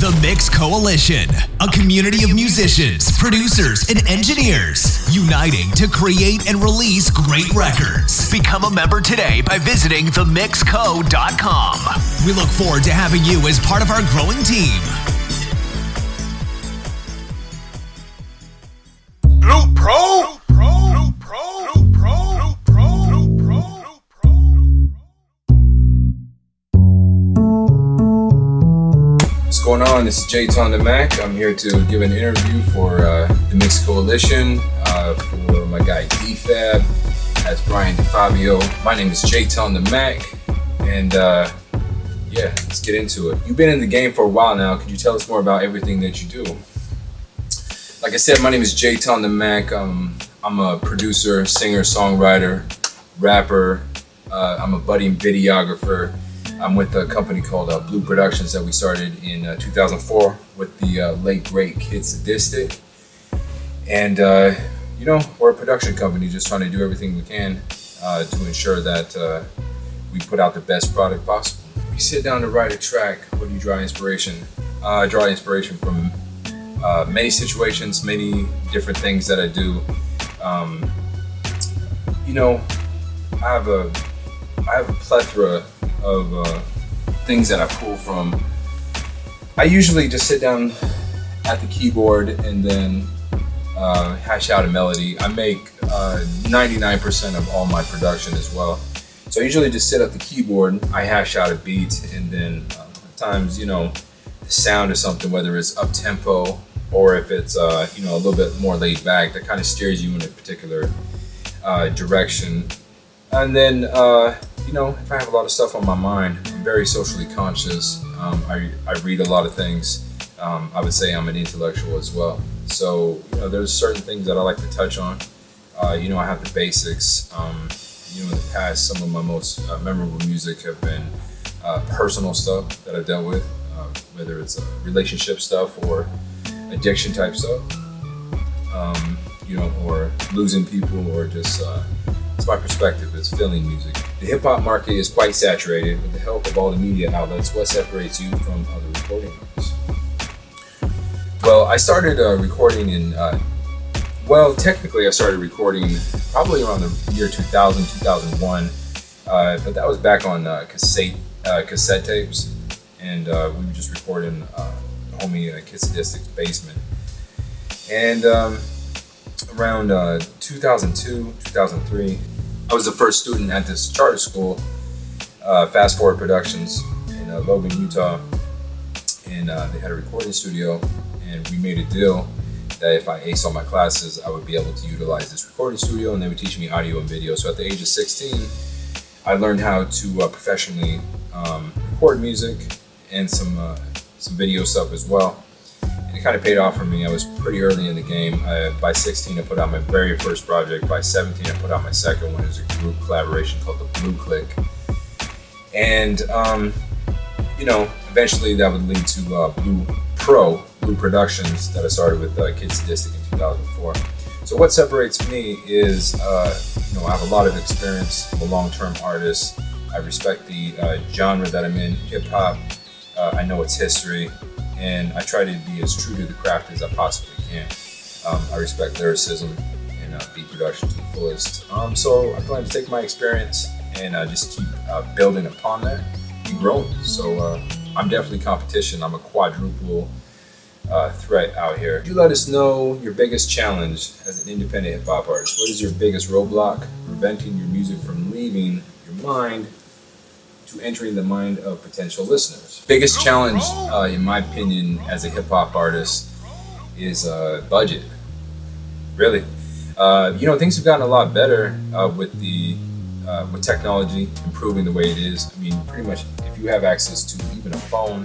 The Mix Coalition, a community of musicians, producers, and engineers uniting to create and release great records. Become a member today by visiting themixco.com. We look forward to having you as part of our growing team. Blue Pro? What's going on? This is Jayton the Mac. I'm here to give an interview for The Mix Coalition, for my guy D-Fab. That's Brian DeFabio. My name is Jayton the Mac, and yeah, let's get into it. You've been in the game for a while now. Could you tell us more about everything that you do? Like I said, my name is Jayton the Mac. I'm a producer, singer, songwriter, rapper. I'm a budding videographer. I'm with a company called Blue Productions that we started in 2004 with the late, great Kid Sadistic. And, you know, we're a production company just trying to do everything we can to ensure that we put out the best product possible. We sit down to write a track. What do you draw inspiration? I draw inspiration from many situations, many different things that I do. You know, I have a plethora of things that I pull from. I usually just sit down at the keyboard and then hash out a melody. I make 99% of all my production as well. So I usually just sit at the keyboard, I hash out a beat, and then sometimes, you know, the sound or something, whether it's up-tempo or if it's, you know, a little bit more laid back, that kind of steers you in a particular direction. And then, you know, if I have a lot of stuff on my mind, I'm very socially conscious. I read a lot of things. I would say I'm an intellectual as well. So, you know, there's certain things that I like to touch on. You know, I have the basics. You know, in the past, some of my most memorable music have been personal stuff that I've dealt with, whether it's relationship stuff or addiction type stuff, you know, or losing people or just... It's my perspective, it's feeling music. The hip-hop market is quite saturated with the help of all the media outlets. What separates you from other recording artists? Well, I started recording in, well, technically I started recording probably around the year 2000, 2001, but that was back on cassette tapes, and we were just recording homie Kid Sadistic's basement. And around 2002, 2003, I was the first student at this charter school, Fast Forward Productions in Logan, Utah, and they had a recording studio, and we made a deal that if I aced all my classes, I would be able to utilize this recording studio, and they would teach me audio and video. So at the age of 16, I learned how to professionally record music and some video stuff as well. It kind of paid off for me. I was pretty early in the game. By 16, I put out my very first project. By 17, I put out my second one. It was a group collaboration called The Blue Click. And, you know, eventually that would lead to Blue Productions that I started with Kid Sadistic in 2004. So what separates me is, you know, I have a lot of experience. I'm a long-term artist. I respect the genre that I'm in, hip-hop. I know its history. And I try to be as true to the craft as I possibly can. I respect lyricism and beat production to the fullest. So I plan to take my experience and just keep building upon that and growing. So I'm definitely competition. I'm a quadruple threat out here. Could you let us know your biggest challenge as an independent hip hop artist? What is your biggest roadblock preventing your music from leaving your mind to entering the mind of potential listeners? Biggest challenge, in my opinion, as a hip-hop artist is budget, really. You know, things have gotten a lot better with technology, improving the way it is. I mean, pretty much if you have access to even a phone,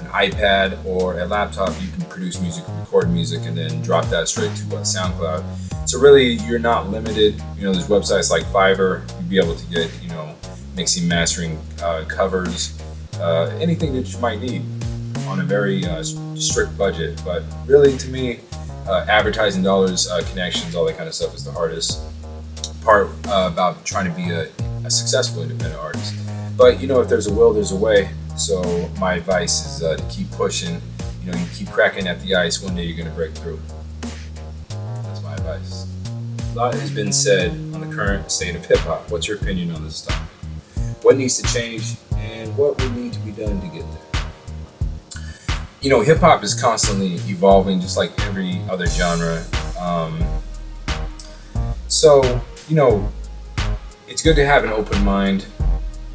an iPad, or a laptop, you can produce music, record music, and then drop that straight to SoundCloud. So really, you're not limited. You know, there's websites like Fiverr, you'd be able to get, you know, mixing, mastering, covers, anything that you might need on a very strict budget. But really, to me, advertising dollars, connections, all that kind of stuff is the hardest part about trying to be a successful independent artist. But you know, if there's a will, there's a way. So my advice is to keep pushing you know, you keep cracking at the ice, one day you're gonna break through. That's my advice. A lot has been said on the current state of hip hop. What's your opinion on this topic? What needs to change and what would need to be done to get there? You know, hip hop is constantly evolving just like every other genre. So, you know, it's good to have an open mind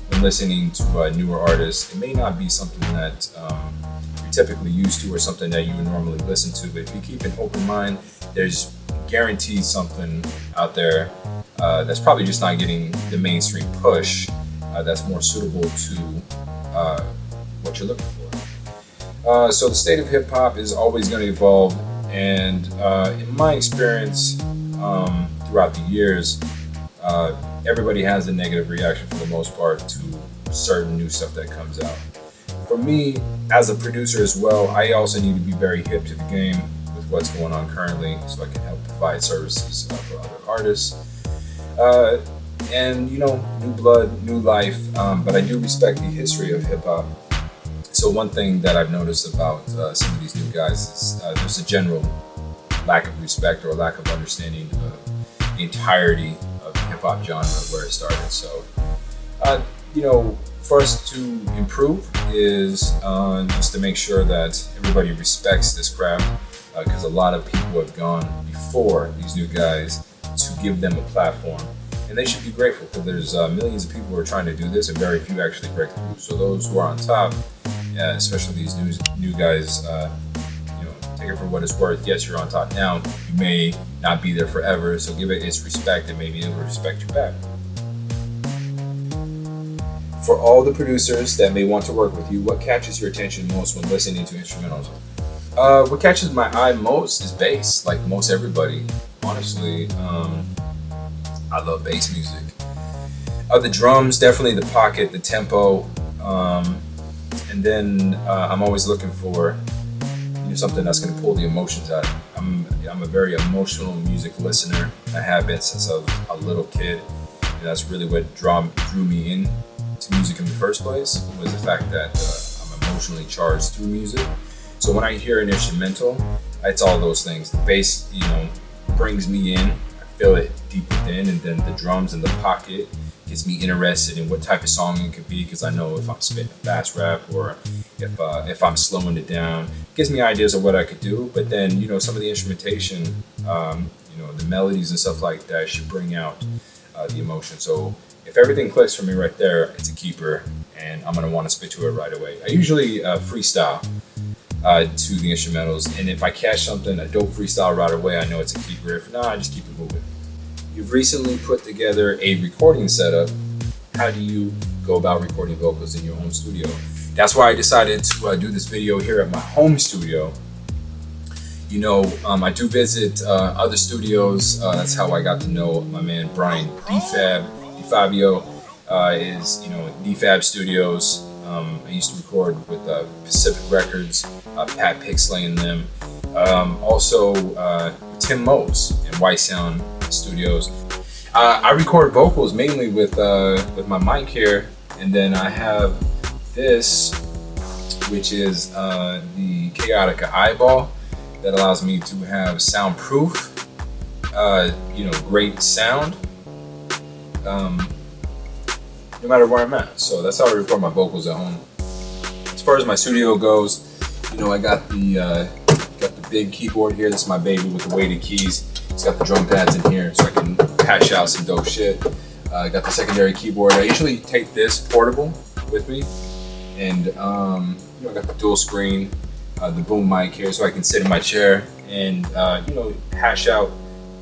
when listening to newer artists. It may not be something that you're typically used to or something that you would normally listen to, but if you keep an open mind, there's guaranteed something out there that's probably just not getting the mainstream push that's more suitable to what you're looking for. So the state of hip hop is always going to evolve, and in my experience throughout the years, everybody has a negative reaction for the most part to certain new stuff that comes out. For me, as a producer as well, I also need to be very hip to the game with what's going on currently so I can help provide services for other artists. And, you know, new blood, new life, but I do respect the history of hip hop. So one thing that I've noticed about some of these new guys is there's a general lack of respect or lack of understanding of the entirety of the hip hop genre, where it started. So, you know, for us to improve is just to make sure that everybody respects this craft, because a lot of people have gone before these new guys to give them a platform. And they should be grateful, because there's millions of people who are trying to do this and very few actually break through. So those who are on top, especially these new guys, you know, take it for what it's worth. Yes, you're on top now. You may not be there forever, so give it its respect and maybe it will respect you back. For all the producers that may want to work with you, what catches your attention most when listening to instrumentals? What catches my eye most is bass, like most everybody, honestly. I love bass music. The drums, definitely the pocket, the tempo, and then I'm always looking for, you know, something that's going to pull the emotions out of me. I'm a very emotional music listener. I have been since I was a little kid, and that's really what drew me in to music in the first place, was the fact that I'm emotionally charged through music. So when I hear an instrumental, it's all those things. The bass, you know, brings me in. Feel it deep within, and then the drums in the pocket gets me interested in what type of song it could be, because I know if I'm spitting a fast rap or if I'm slowing it down, it gives me ideas of what I could do. But then, you know, some of the instrumentation, you know, the melodies and stuff like that should bring out the emotion. So if everything clicks for me right there, it's a keeper, and I'm gonna want to spit to it right away. I usually freestyle to the instrumentals, and if I catch something, a dope freestyle right away, I know it's a keeper. If not, I just keep it moving. You've recently put together a recording setup. How do you go about recording vocals in your own studio? That's why I decided to do this video here at my home studio. You know, I do visit other studios. That's how I got to know my man Brian DeFabio. Is, you know, DeFab Studios. I used to record with Pacific Records, Pat Pixley and them. Also Tim Mose and White Sound Studios. I record vocals mainly with my mic here, and then I have this, which is the Kaotica Eyeball, that allows me to have soundproof, you know, great sound, no matter where I'm at. So that's how I record my vocals at home. As far as my studio goes, you know, I got the big keyboard here. This is my baby with the weighted keys. It's got the drum pads in here so I can hash out some dope shit. I got the secondary keyboard. I usually take this portable with me, and you know, I got the dual screen, the boom mic here, so I can sit in my chair and you know, hash out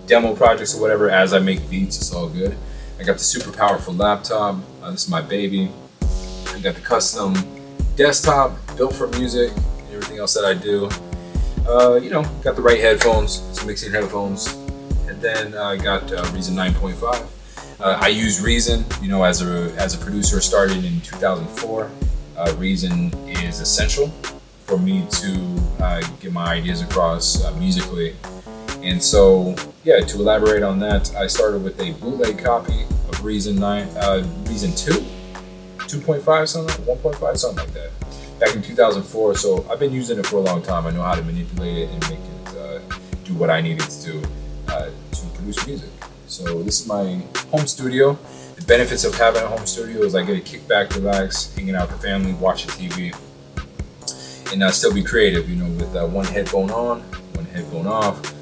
demo projects or whatever as I make beats. It's all good. I got the super powerful laptop. This is my baby. I got the custom desktop built for music and everything else that I do. You know, got the right headphones, some mixing headphones, and then I got Reason 9.5. I use Reason, you know, as a producer starting in 2004. Reason is essential for me to get my ideas across musically. And so, yeah, to elaborate on that, I started with a bootleg copy of Reason 2.5, something like 1.5, something like that. back in 2004, so I've been using it for a long time. I know how to manipulate it and make it do what I need it to do to produce music. So this is my home studio. The benefits of having a home studio is I get to kick back, relax, hanging out with the family, watching TV, and still be creative, you know, with one headphone on, one headphone off,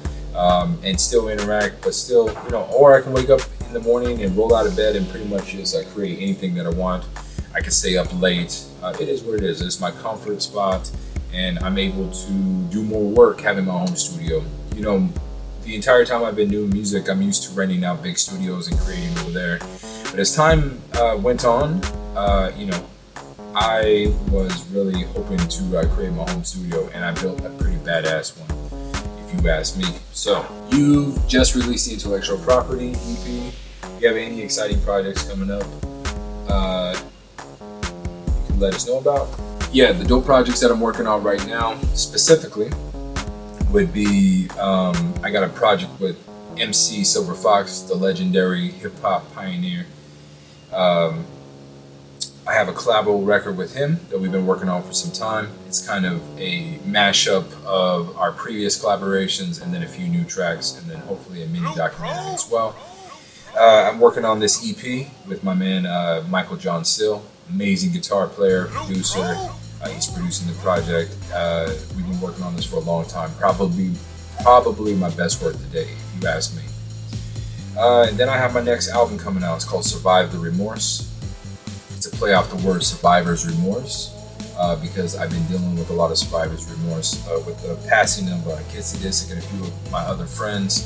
and still interact, but still, you know, or I can wake up in the morning and roll out of bed and pretty much just create anything that I want. I can stay up late. It is what it is. It's my comfort spot, and I'm able to do more work having my home studio. You know, the entire time I've been doing music, I'm used to renting out big studios and creating over there. But as time went on, you know, I was really hoping to create my home studio, and I built a pretty badass one, if you ask me. So, you just released the Intellectual Property EP. You have any exciting projects coming up you can let us know about? Yeah, the dope projects that I'm working on right now, specifically, would be I got a project with MC Silver Fox, the legendary hip-hop pioneer. I have a collabo record with him that we've been working on for some time. It's kind of a mashup of our previous collaborations and then a few new tracks and then hopefully a mini documentary as well. I'm working on this EP with my man Michael John Seal, amazing guitar player, producer. He's producing the project. We've been working on this for a long time. Probably my best work today, if you ask me. And then I have my next album coming out. It's called Survive the Remorse. It's a play off the word survivor's remorse because I've been dealing with a lot of survivor's remorse with the passing of Kitsy Disick and a few of my other friends.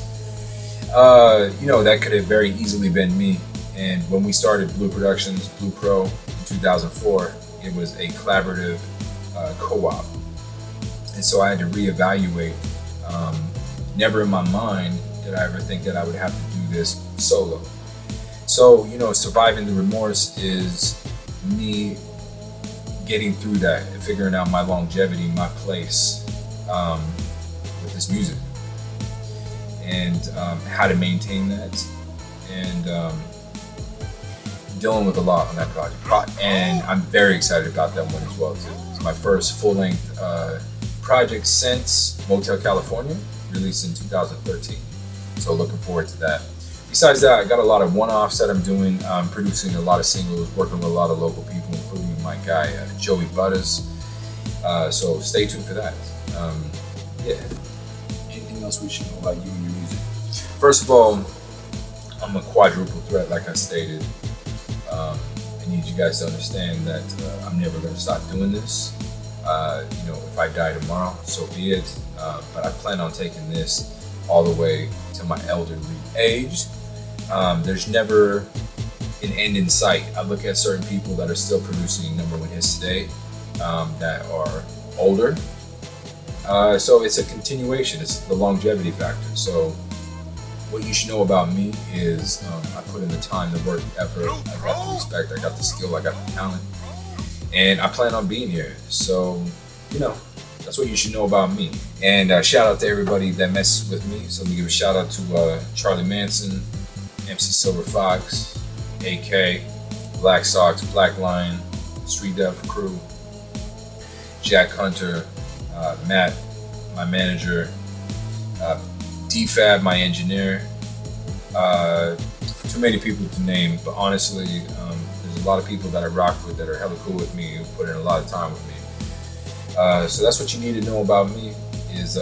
You know, that could have very easily been me. And when we started Blue Productions, Blue Pro, in 2004, it was a collaborative co-op. And so I had to reevaluate. Never in my mind did I ever think that I would have to do this solo. So, you know, surviving the remorse is me getting through that and figuring out my longevity, my place with this music, and how to maintain that, and dealing with a lot on that project. And I'm very excited about that one as well too. It's my first full-length project since Motel California, released in 2013. So looking forward to that. Besides that, I got a lot of one-offs that I'm doing. I'm producing a lot of singles, working with a lot of local people, including my guy, Joey Butters. So stay tuned for that. Yeah. Anything else we should know about you and your music? First of all, I'm a quadruple threat, like I stated. I need you guys to understand that I'm never gonna stop doing this. You know, if I die tomorrow, so be it. But I plan on taking this all the way to my elderly age. There's never an end in sight. I look at certain people that are still producing number one hits today that are older. So it's a continuation. It's the longevity factor. So what you should know about me is I put in the time, the work, the effort. I got the respect. I got the skill. I got the talent. And I plan on being here. So, you know, that's what you should know about me. And shout out to everybody that messes with me. So let me give a shout out to Charlie Manson, MC Silver Fox, AK, Black Sox, Black Lion, Street Dev Crew, Jack Hunter, Matt, my manager, D-Fab, my engineer. Too many people to name, but honestly, a lot of people that I rock with that are hella cool with me, who put in a lot of time with me. So that's what you need to know about me, is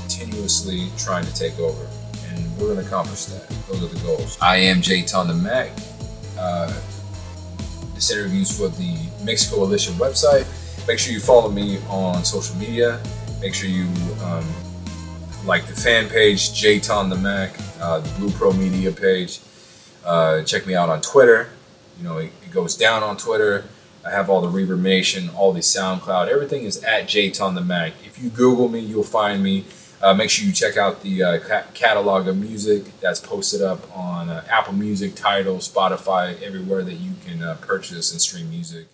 continuously trying to take over. And we're gonna accomplish that. Those are the goals. I am Jayton the Mac. This interview's for the Mix Coalition website. Make sure you follow me on social media. Make sure you like the fan page, Jayton the Mac, the Blue Pro Media page. Check me out on Twitter. You know, it goes down on Twitter. I have all the Reverbnation, all the SoundCloud. Everything is at Jayton the Mac. If you Google me, you'll find me. Make sure you check out the catalog of music that's posted up on Apple Music, Tidal, Spotify, everywhere that you can purchase and stream music.